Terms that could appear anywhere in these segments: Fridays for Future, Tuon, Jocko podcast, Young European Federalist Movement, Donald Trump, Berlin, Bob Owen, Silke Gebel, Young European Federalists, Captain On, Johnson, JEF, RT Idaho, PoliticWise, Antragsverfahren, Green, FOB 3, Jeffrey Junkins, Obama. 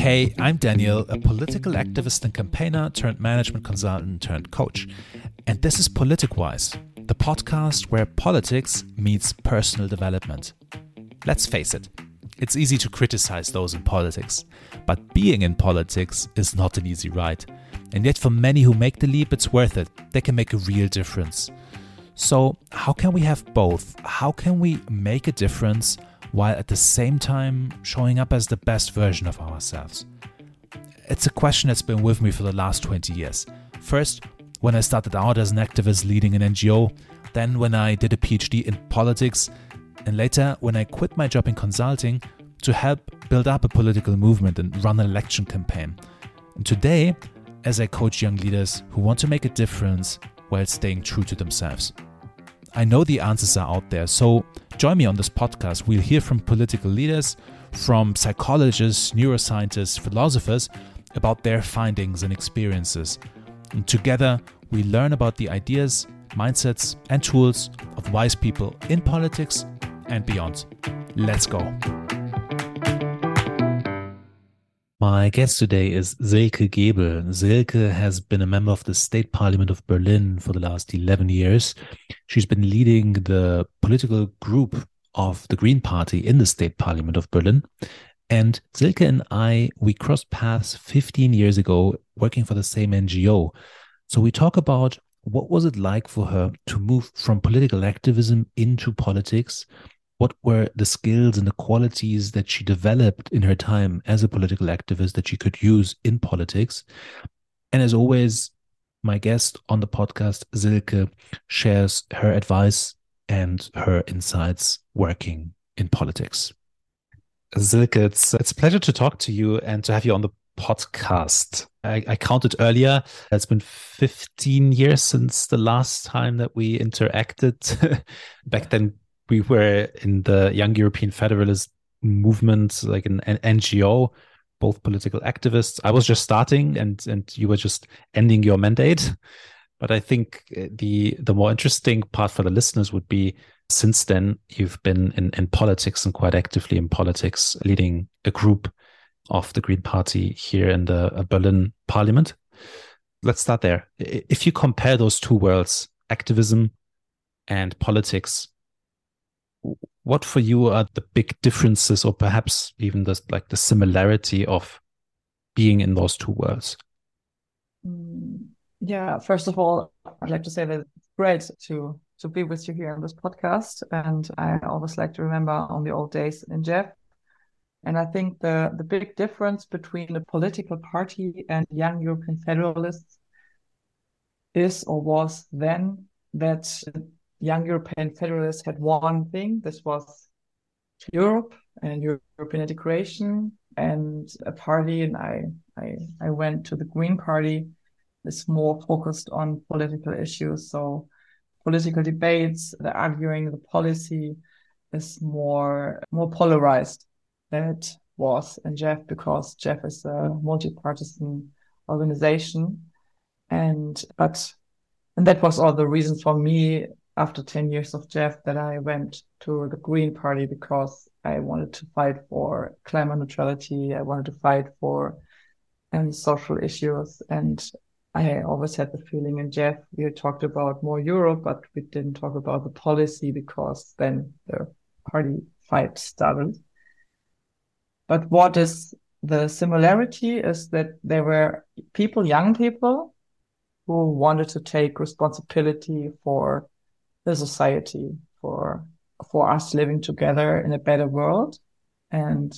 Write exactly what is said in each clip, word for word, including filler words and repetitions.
Hey, I'm Daniel, a political activist and campaigner turned management consultant turned coach. And this is PoliticWise, the podcast where politics meets personal development. Let's face it, it's easy to criticize those in politics, but being in politics is not an easy ride. And yet for many who make the leap, it's worth it. They can make a real difference. So how can we have both? How can we make a difference while at the same time showing up as the best version of ourselves? It's a question that's been with me for the last twenty years. First, when I started out as an activist leading an N G O, then when I did a P H D in politics, and later when I quit my job in consulting to help build up a political movement and run an election campaign. And today, as I coach young leaders who want to make a difference while staying true to themselves. I know the answers are out there, so join me on this podcast. We'll hear from political leaders, from psychologists, neuroscientists, philosophers about their findings and experiences. And together, we learn about the ideas, mindsets, and tools of wise people in politics and beyond. Let's go. My guest today is Silke Gebel. Silke has been a member of the State Parliament of Berlin for the last eleven years. She's been leading the political group of the Green Party in the State Parliament of Berlin. And Silke and I, we crossed paths fifteen years ago working for the same N G O. So we talk about what was it like for her to move from political activism into politics. What were the skills and the qualities that she developed in her time as a political activist that she could use in politics? And as always, my guest on the podcast, Silke, shares her advice and her insights working in politics. Silke, it's, it's a pleasure to talk to you and to have you on the podcast. I, I counted earlier, it's been fifteen years since the last time that we interacted. Back then, we were in the Young European Federalist Movement, like an, an N G O, both political activists. I was just starting and and you were just ending your mandate. But I think the the more interesting part for the listeners would be, since then, you've been in, in politics and quite actively in politics, leading a group of the Green Party here in the Berlin Parliament. Let's start there. If you compare those two worlds, activism and politics, what for you are the big differences, or perhaps even the, like the similarity of being in those two worlds? Yeah, first of all, I'd like to say that it's great to, to be with you here on this podcast. And I always like to remember on the old days in Jeff. And I think the, the big difference between the political party and Young European Federalists is or was then that Young European Federalists had one thing. This was Europe and European integration and a party. And I, I, I went to the Green Party. It's more focused on political issues. So political debates, the arguing, the policy is more, more polarized than it was in J E F, because J E F is a multi-partisan organization. And, but, and that was all the reason for me after ten years of J E F that I went to the Green Party, because I wanted to fight for climate neutrality. I wanted to fight for um, social issues. And I always had the feeling in J E F, we talked about more Europe, but we didn't talk about the policy, because then the party fight started. But what is the similarity is that there were people, young people, who wanted to take responsibility for the society, for for us living together in a better world. And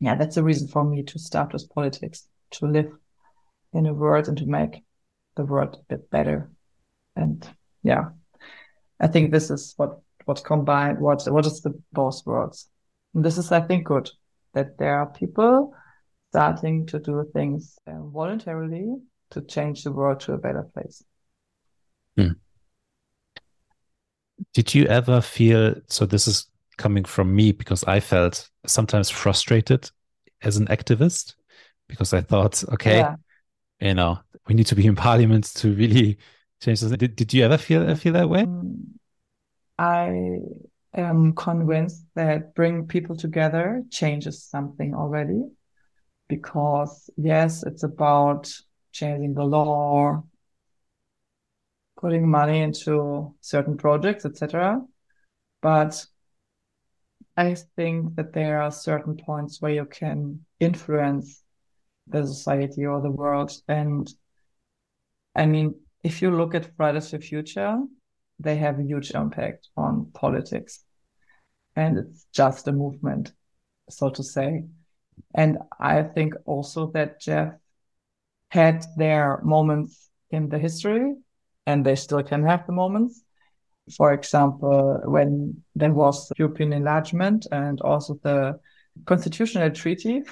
yeah, that's the reason for me to start with politics, to live in a world and to make the world a bit better. And yeah, I think this is what what combined what what is the both worlds. And this is, I think, good that there are people starting to do things voluntarily to change the world to a better place. Mm. Did you ever feel, so this is coming from me because I felt sometimes frustrated as an activist, because I thought, okay, yeah, you know, we need to be in parliament to really change this. Did, did you ever feel feel that way? I am convinced that bringing people together changes something already. because, yes, it's about changing the law, putting money into certain projects, et cetera. But I think that there are certain points where you can influence the society or the world. And I mean, if you look at Fridays for Future, they have a huge impact on politics. And it's just a movement, so to say. And I think also that Jeff had their moments in the history, and they still can have the moments. For example, when there was the European enlargement and also the constitutional treaty,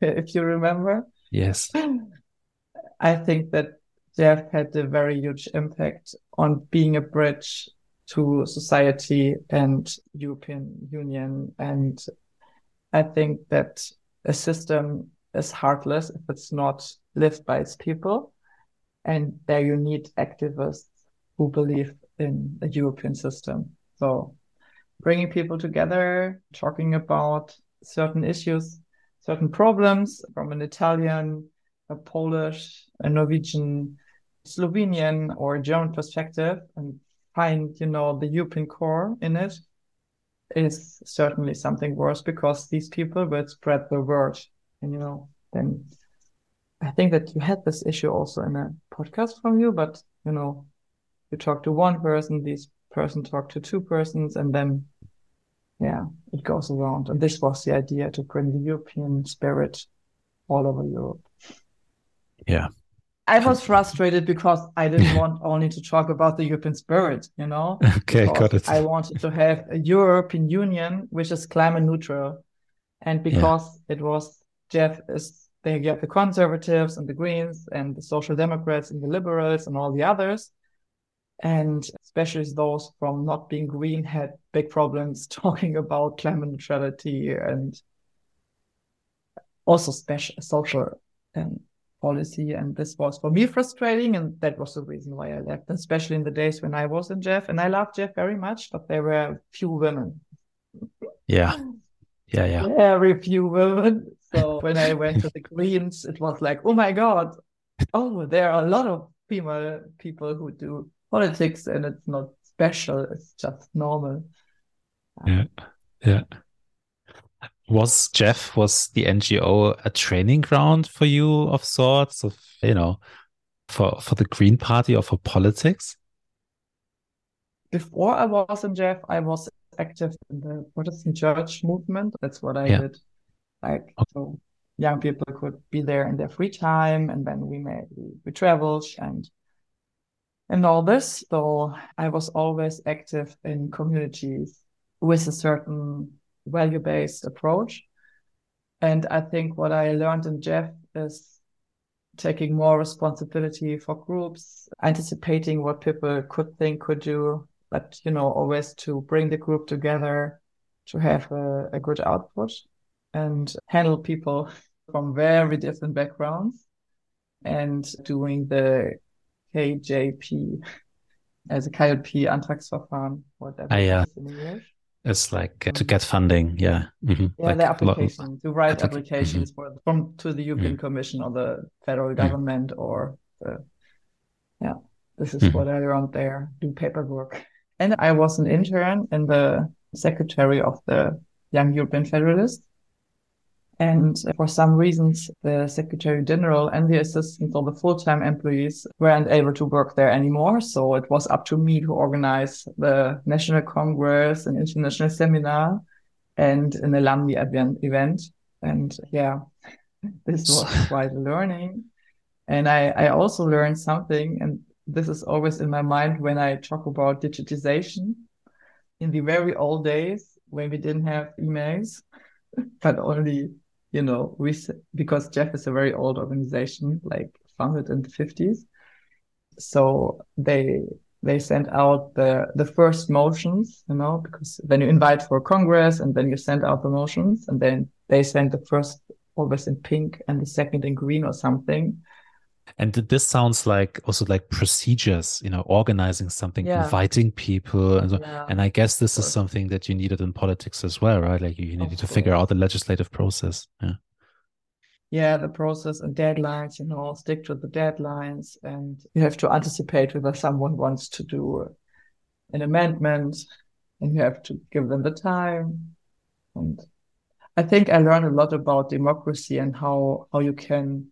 if you remember. Yes. I think that Jeff had a very huge impact on being a bridge to society and European Union. And I think that a system is heartless if it's not lived by its people. And there you need activists who believe in a European system. So bringing people together, talking about certain issues, certain problems from an Italian, a Polish, a Norwegian, Slovenian or German perspective and find, you know, the European core in it is certainly something worse because these people will spread the word. And, you know, then I think that you had this issue also in a podcast from you, but, you know, you talk to one person, this person talked to two persons, and then, yeah, it goes around. And this was the idea to bring the European spirit all over Europe. Yeah. I was frustrated because I didn't want only to talk about the European spirit, you know? Okay, got it. I wanted to have a European Union, which is climate neutral. And because yeah. it was, Jeff is, they get the conservatives and the Greens and the social democrats and the liberals and all the others. And especially those from not being green had big problems talking about climate neutrality and also special social um, policy. And this was for me frustrating. And that was the reason why I left, especially in the days when I was in Jeff. And I loved Jeff very much, but there were few women. Yeah. Yeah, yeah. Very few women. So when I went to the Greens, it was like, oh my God, oh, there are a lot of female people who do politics and it's not special, it's just normal. Yeah, yeah. Was Jeff, was the N G O a training ground for you of sorts, of, you know, for, for the Green Party or for politics? Before I was in Jeff, I was active in the Protestant church movement. That's what I yeah. did. Like, okay. So young people could be there in their free time, and then we made, we, we traveled and And all this, so I was always active in communities with a certain value-based approach. And I think what I learned in Jeff is taking more responsibility for groups, anticipating what people could think, could do, but, you know, always to bring the group together to have a, a good output and handle people from very different backgrounds and doing the K J P as a K J P Antragsverfahren, whatever ah, yeah. it is in English. It's like uh, to get funding, yeah. Mm-hmm. Yeah, like the application, of... to write think... applications mm-hmm. for, from to the European mm-hmm. Commission or the federal government mm-hmm. or the, yeah, this is mm-hmm. what I learned there, do paperwork. And I was an intern in the secretary of the Young European Federalist. And for some reasons, the Secretary General and the assistants or the full-time employees weren't able to work there anymore. So it was up to me to organize the National Congress, an international seminar, and an alumni event. And yeah, this was quite learning. And I, I also learned something, and this is always in my mind when I talk about digitization. In the very old days, when we didn't have emails, but only... You know, we, because Jeff is a very old organization, like founded in the fifties. So they they sent out the, the first motions, you know, because then you invite for a Congress and then you send out the motions. And then they sent the first always in pink and the second in green or something. And this sounds like also like procedures, you know, organizing something, yeah. inviting people. And, so, yeah. and I guess this is something that you needed in politics as well, right? Like you, you needed to figure out the legislative process. Yeah. yeah, the process and deadlines, you know, stick to the deadlines, and you have to anticipate whether someone wants to do an amendment, and you have to give them the time. And I think I learned a lot about democracy and how, how you can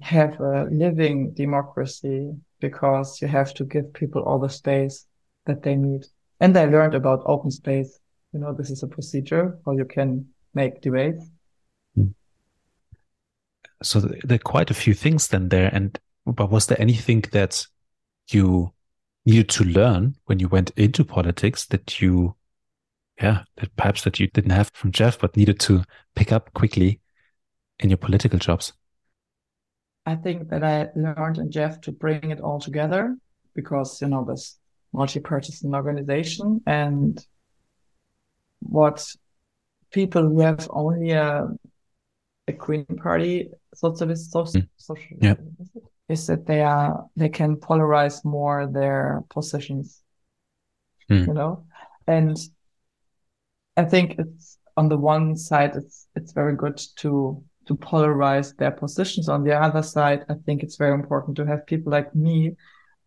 have a living democracy, because you have to give people all the space that they need. And I learned about open space. You know, this is a procedure how you can make debates. So there are quite a few things then there. And but was there anything that you needed to learn when you went into politics that you, yeah, that perhaps that you didn't have from Jeff, but needed to pick up quickly in your political jobs? I think that I learned in Jeff to bring it all together, because, you know, this multi-partisan organization, and what people who have only a, a Green Party socialist, social, mm. social yeah. is that they are they can polarize more their positions, mm. you know. And I think it's on the one side it's it's very good to to polarize their positions. On the other side, I think it's very important to have people like me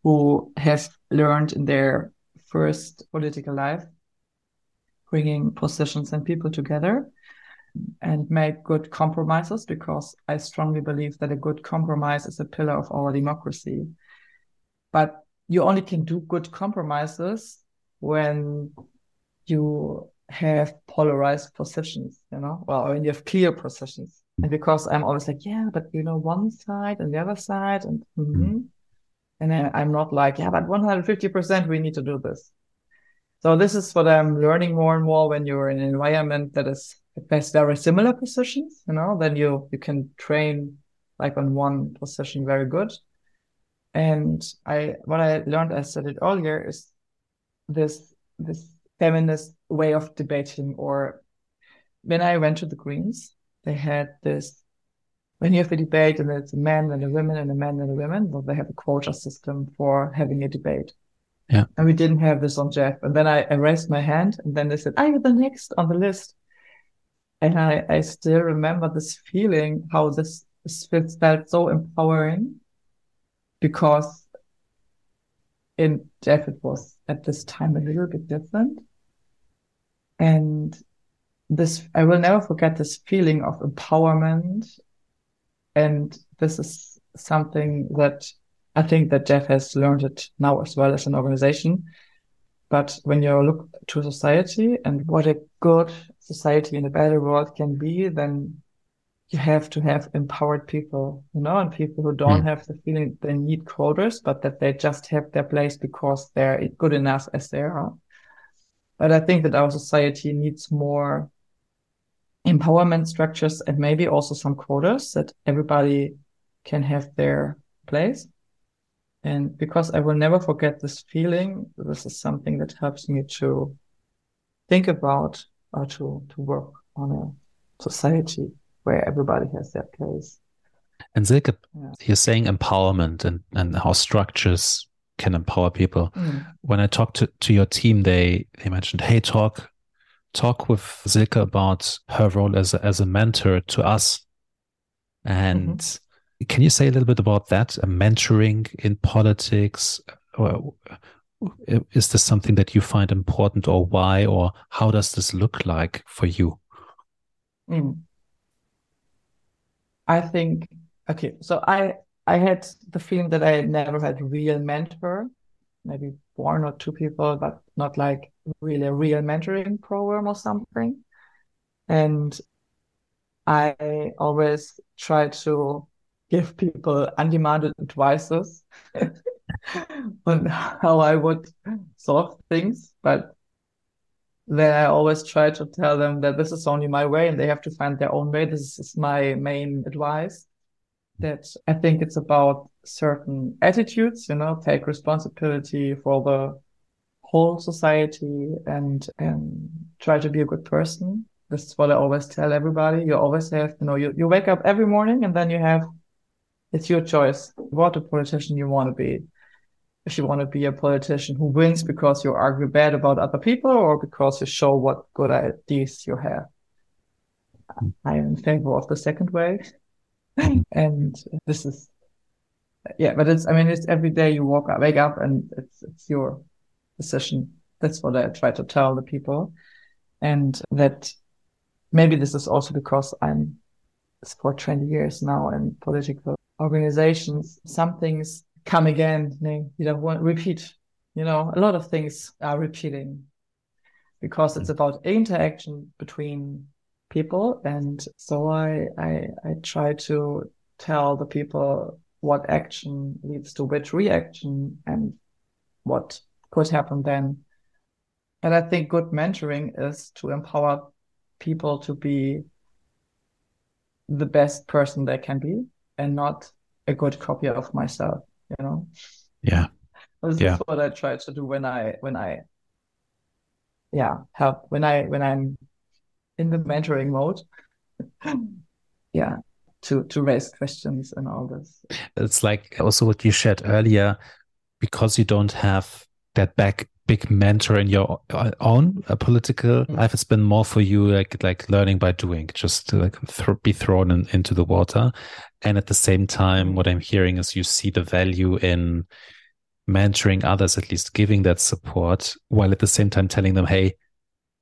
who have learned in their first political life, bringing positions and people together and make good compromises, because I strongly believe that a good compromise is a pillar of our democracy. But you only can do good compromises when you have polarized positions, you know, well, when you have clear positions. And because I'm always like, yeah, but, you know, one side and the other side, and mm-hmm. and I, I'm not like, yeah, but one hundred fifty percent we need to do this. So this is what I'm learning more and more. When you're in an environment that is at best very similar positions, you know, then you, you can train like on one position very good. And I, what I learned, I said it earlier, is this, this feminist way of debating. Or when I went to the Greens, they had this, when you have a debate and it's a man and a woman and a man and a woman, well, they have a quota system for having a debate. Yeah. And we didn't have this on Jeff. And then I, I raised my hand, and then they said, "Are you the next on the list?" And I, I still remember this feeling, how this felt so empowering, because in Jeff it was at this time a little bit different. And this, I will never forget this feeling of empowerment. And this is something that I think that Jeff has learned it now as well as an organization. But when you look to society and what a good society in a better world can be, then you have to have empowered people, you know, and people who don't mm. have the feeling they need quotas, but that they just have their place because they're good enough as they are. But I think that our society needs more empowerment structures, and maybe also some quotas, that everybody can have their place. And because I will never forget this feeling, this is something that helps me to think about or to, to work on a society where everybody has their place. And Silke, yeah. you're saying empowerment and, and how structures can empower people. Mm. When I talked to, to your team, they, they mentioned, hey, talk talk with Silke about her role as a, as a mentor to us. And mm-hmm. can you say a little bit about that, uh, mentoring in politics? Or is this something that you find important, or why, or how does this look like for you? Mm. I think, okay, so I, I had the feeling that I never had a real mentor, maybe one or two people, but not like really a real mentoring program or something. And I always try to give people undemanded advices on how I would solve things. But then I always try to tell them that this is only my way and they have to find their own way. This is my main advice, that I think it's about certain attitudes, you know, take responsibility for the whole society and, and try to be a good person. This is what I always tell everybody. You always have, you know, you, you wake up every morning and then you have, it's your choice what a politician you want to be. If you want to be a politician who wins because you argue bad about other people, or because you show what good ideas you have. I am in favor of the second way. And this is, yeah, but it's, I mean, it's every day you walk up, wake up, and it's, it's your decision. That's what I try to tell the people. And that maybe this is also because I'm, for twenty years now in political organizations, some things come again. You don't want to repeat, you know, a lot of things are repeating because it's about interaction between people. And so I, I, I try to tell the people what action leads to which reaction and what could happen then. And I think good mentoring is to empower people to be the best person they can be and not a good copy of myself, you know? Yeah. This yeah. is what I try to do when I, when I, yeah, help, when I, when I'm in the mentoring mode. yeah. To, to raise questions and all this. It's like also what you shared earlier, because you don't have that back big mentor in your own uh, political mm-hmm. life. It's been more for you like like learning by doing, just to like th- be thrown in, into the water. And at the same time, what I'm hearing is you see the value in mentoring others, at least giving that support, while at the same time telling them, hey,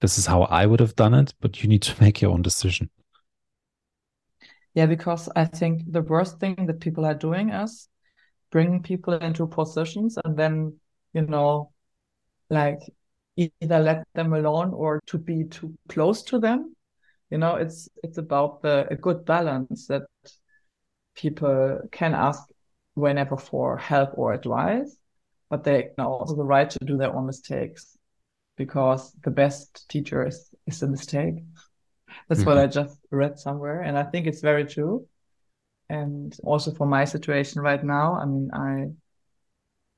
this is how I would have done it, but you need to make your own decision. Yeah, because I think the worst thing that people are doing is bringing people into positions and then, you know, like either let them alone or to be too close to them. You know, it's it's about the, a good balance that people can ask whenever for help or advice, but they know the right to do their own mistakes, because the best teacher is, is a mistake. That's mm-hmm. what I just read somewhere. And I think it's very true. And also for my situation right now, I mean, I...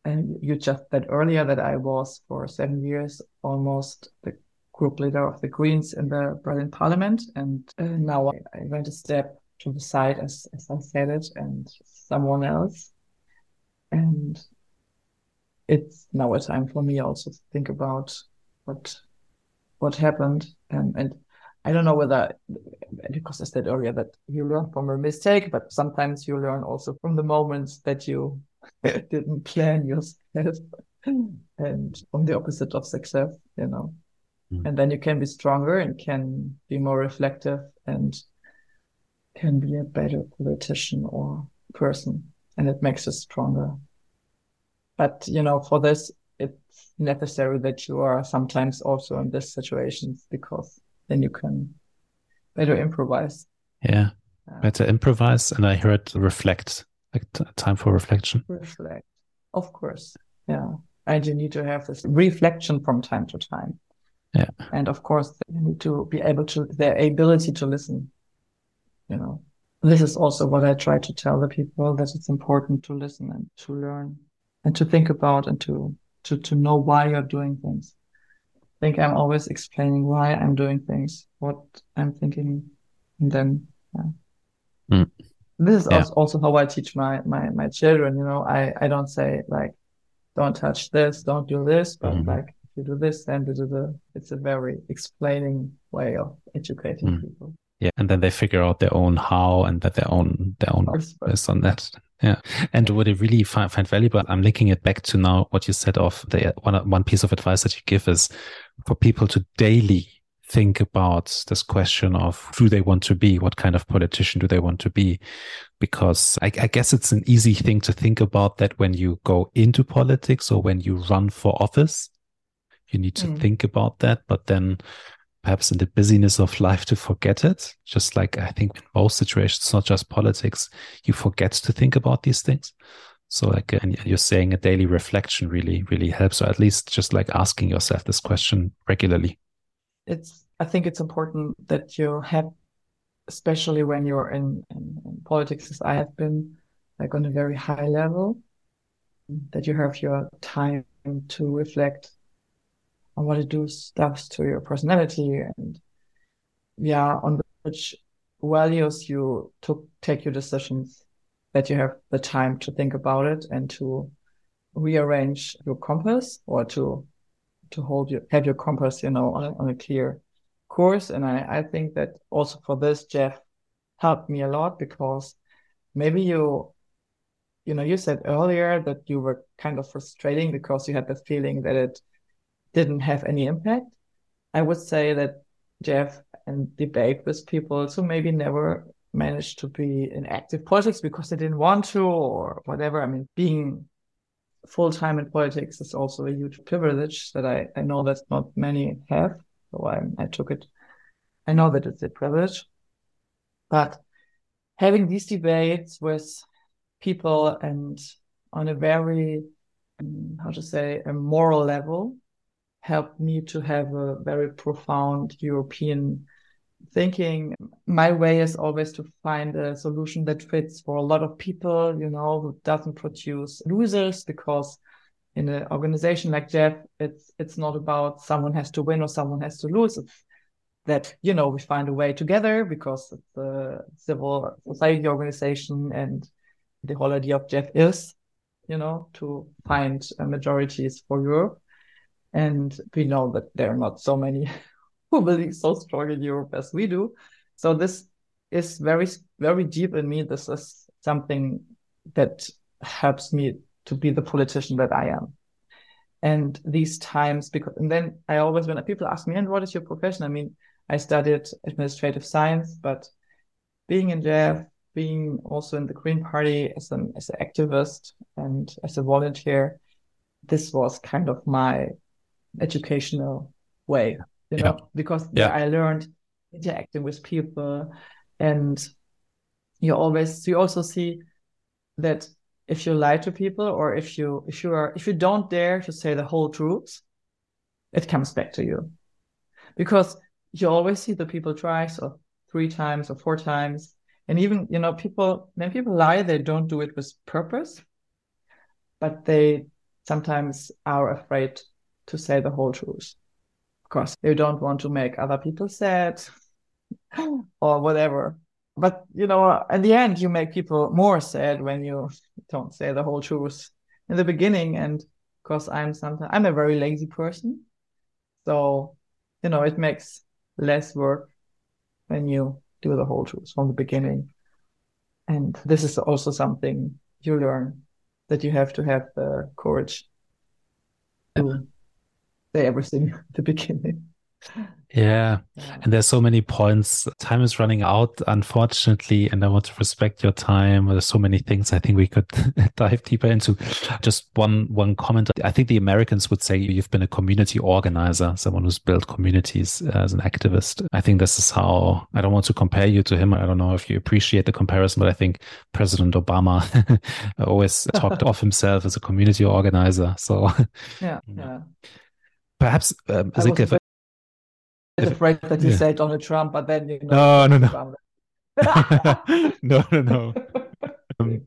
And you just said earlier that I was for seven years almost the group leader of the Greens in the Berlin Parliament. And uh, now I, I went a step to the side, as, as I said it, and someone else. And it's now a time for me also to think about what what happened. Um, and I don't know whether, because I said earlier that you learn from a mistake, but sometimes you learn also from the moments that you didn't plan yourself and on the opposite of success, you know. Mm. And then you can be stronger and can be more reflective and can be a better politician or person, and it makes us stronger. But, you know, for this, it's necessary that you are sometimes also in these situations, because then you can better improvise. Yeah, uh, better improvise. And I heard reflect. Time for reflection. Reflect, of course. Yeah, and you need to have this reflection from time to time. Yeah, and of course you need to be able to their ability to listen. You know, this is also what I try to tell the people, that it's important to listen and to learn and to think about and to to to know why you're doing things. I think I'm always explaining why I'm doing things, what I'm thinking, and then yeah. Mm. This is yeah. also how I teach my, my, my children, you know. I, I don't say, like, don't touch this, don't do this, but, mm-hmm. like, if you do this, then do the... It's a very explaining way of educating mm. people. Yeah, and then they figure out their own how and that their own their own is on that. Yeah, and what I really find, find valuable, I'm linking it back to now what you said of the one, one piece of advice that you give is for people to daily think about this question of who they want to be, what kind of politician do they want to be? Because I, I guess it's an easy thing to think about that when you go into politics or when you run for office, you need to mm. think about that, but then perhaps in the busyness of life to forget it. Just like I think in most situations, not just politics, you forget to think about these things. So like, and you're saying a daily reflection really, really helps, or at least just like asking yourself this question regularly. It's, I think it's important that you have, especially when you're in, in, in politics, as I have been, like on a very high level, that you have your time to reflect on what it does stuff to your personality and, yeah, on which values you took, take your decisions, that you have the time to think about it and to rearrange your compass or to to hold your, have your compass, you know, on a, on a clear course. And I, I think that also for this, Jeff helped me a lot, because maybe you, you know, you said earlier that you were kind of frustrating because you had the feeling that it didn't have any impact. I would say that Jeff and debate with people who maybe never managed to be in active politics because they didn't want to or whatever. I mean, being full-time in politics is also a huge privilege that I, I know that not many have. So I, I took it. I know that it's a privilege. But having these debates with people and on a very, how to say, a moral level helped me to have a very profound European thinking. My way is always to find a solution that fits for a lot of people, you know, who doesn't produce losers, because in an organization like Jeff, it's it's not about someone has to win or someone has to lose. It's that, you know, we find a way together because it's a civil society organization, and the whole idea of Jeff is, you know, to find majorities for Europe. And we know that there are not so many who believe so strong in Europe as we do. So this is very, very deep in me. This is something that helps me to be the politician that I am. And these times, because, and then I always, when people ask me, and what is your profession? I mean, I studied administrative science, but being in J E F, being also in the Green Party as an, as an activist and as a volunteer, this was kind of my educational way. You know, yeah. because yeah. I learned interacting with people, and you always you also see that if you lie to people, or if you if you are if you don't dare to say the whole truth, it comes back to you, because you always see the people try so three times or four times, and even you know people when people lie, they don't do it with purpose, but they sometimes are afraid to say the whole truth. Of course, they don't want to make other people sad or whatever. But, you know, in the end, you make people more sad when you don't say the whole truth in the beginning. And of course, I'm sometimes I'm a very lazy person. So, you know, it makes less work when you do the whole truth from the beginning. And this is also something you learn, that you have to have the courage to everything at the beginning. Yeah. yeah. And there's so many points. Time is running out, unfortunately, and I want to respect your time. There's so many things I think we could dive deeper into. Just one one comment. I think the Americans would say you've been a community organizer, someone who's built communities as an activist. I think this is how, I don't want to compare you to him. I don't know if you appreciate the comparison, but I think President Obama always talked of himself as a community organizer. So yeah. yeah. Perhaps um, I Silke, was a bit afraid that you yeah. said Donald Trump, but then you know. No, no, no. no, no, no. Um,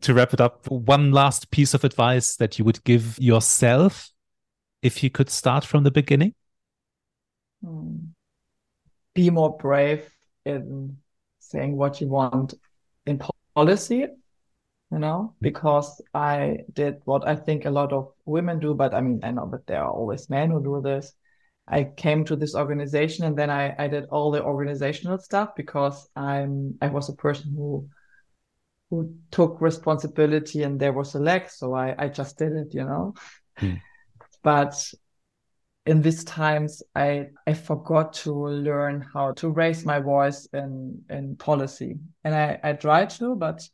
to wrap it up, one last piece of advice that you would give yourself if you could start from the beginning? Be more brave in saying what you want in policy. You know, because I did what I think a lot of women do, but I mean, I know that there are always men who do this. I came to this organization and then I, I did all the organizational stuff because I'm I was a person who who took responsibility, and there was a lack, so I, I just did it, you know. Hmm. But in these times, I I forgot to learn how to raise my voice in, in policy. And I, I tried to, but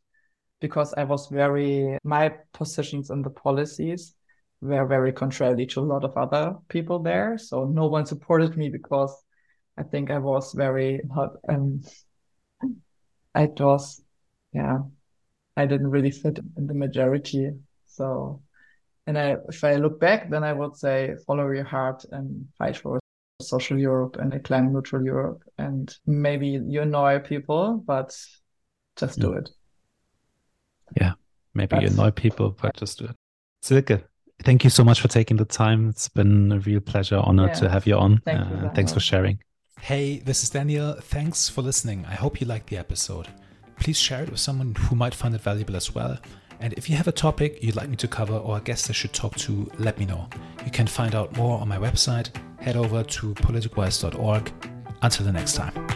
because I was very, my positions and the policies were very contrary to a lot of other people there. So no one supported me because I think I was very, um, I was, yeah, I didn't really fit in the majority. So, and I, if I look back, then I would say, follow your heart and fight for a social Europe and a climate neutral Europe. And maybe you annoy people, but just yeah. do it. Yeah, maybe That's... you annoy people, but just do it. Silke, thank you so much for taking the time. It's been a real pleasure, honor yeah. to have you on. Thank uh, you thanks for sharing. Hey, this is Daniel. Thanks for listening. I hope you liked the episode. Please share it with someone who might find it valuable as well. And if you have a topic you'd like me to cover or a guest I should talk to, let me know. You can find out more on my website. Head over to politicwise dot org. Until the next time.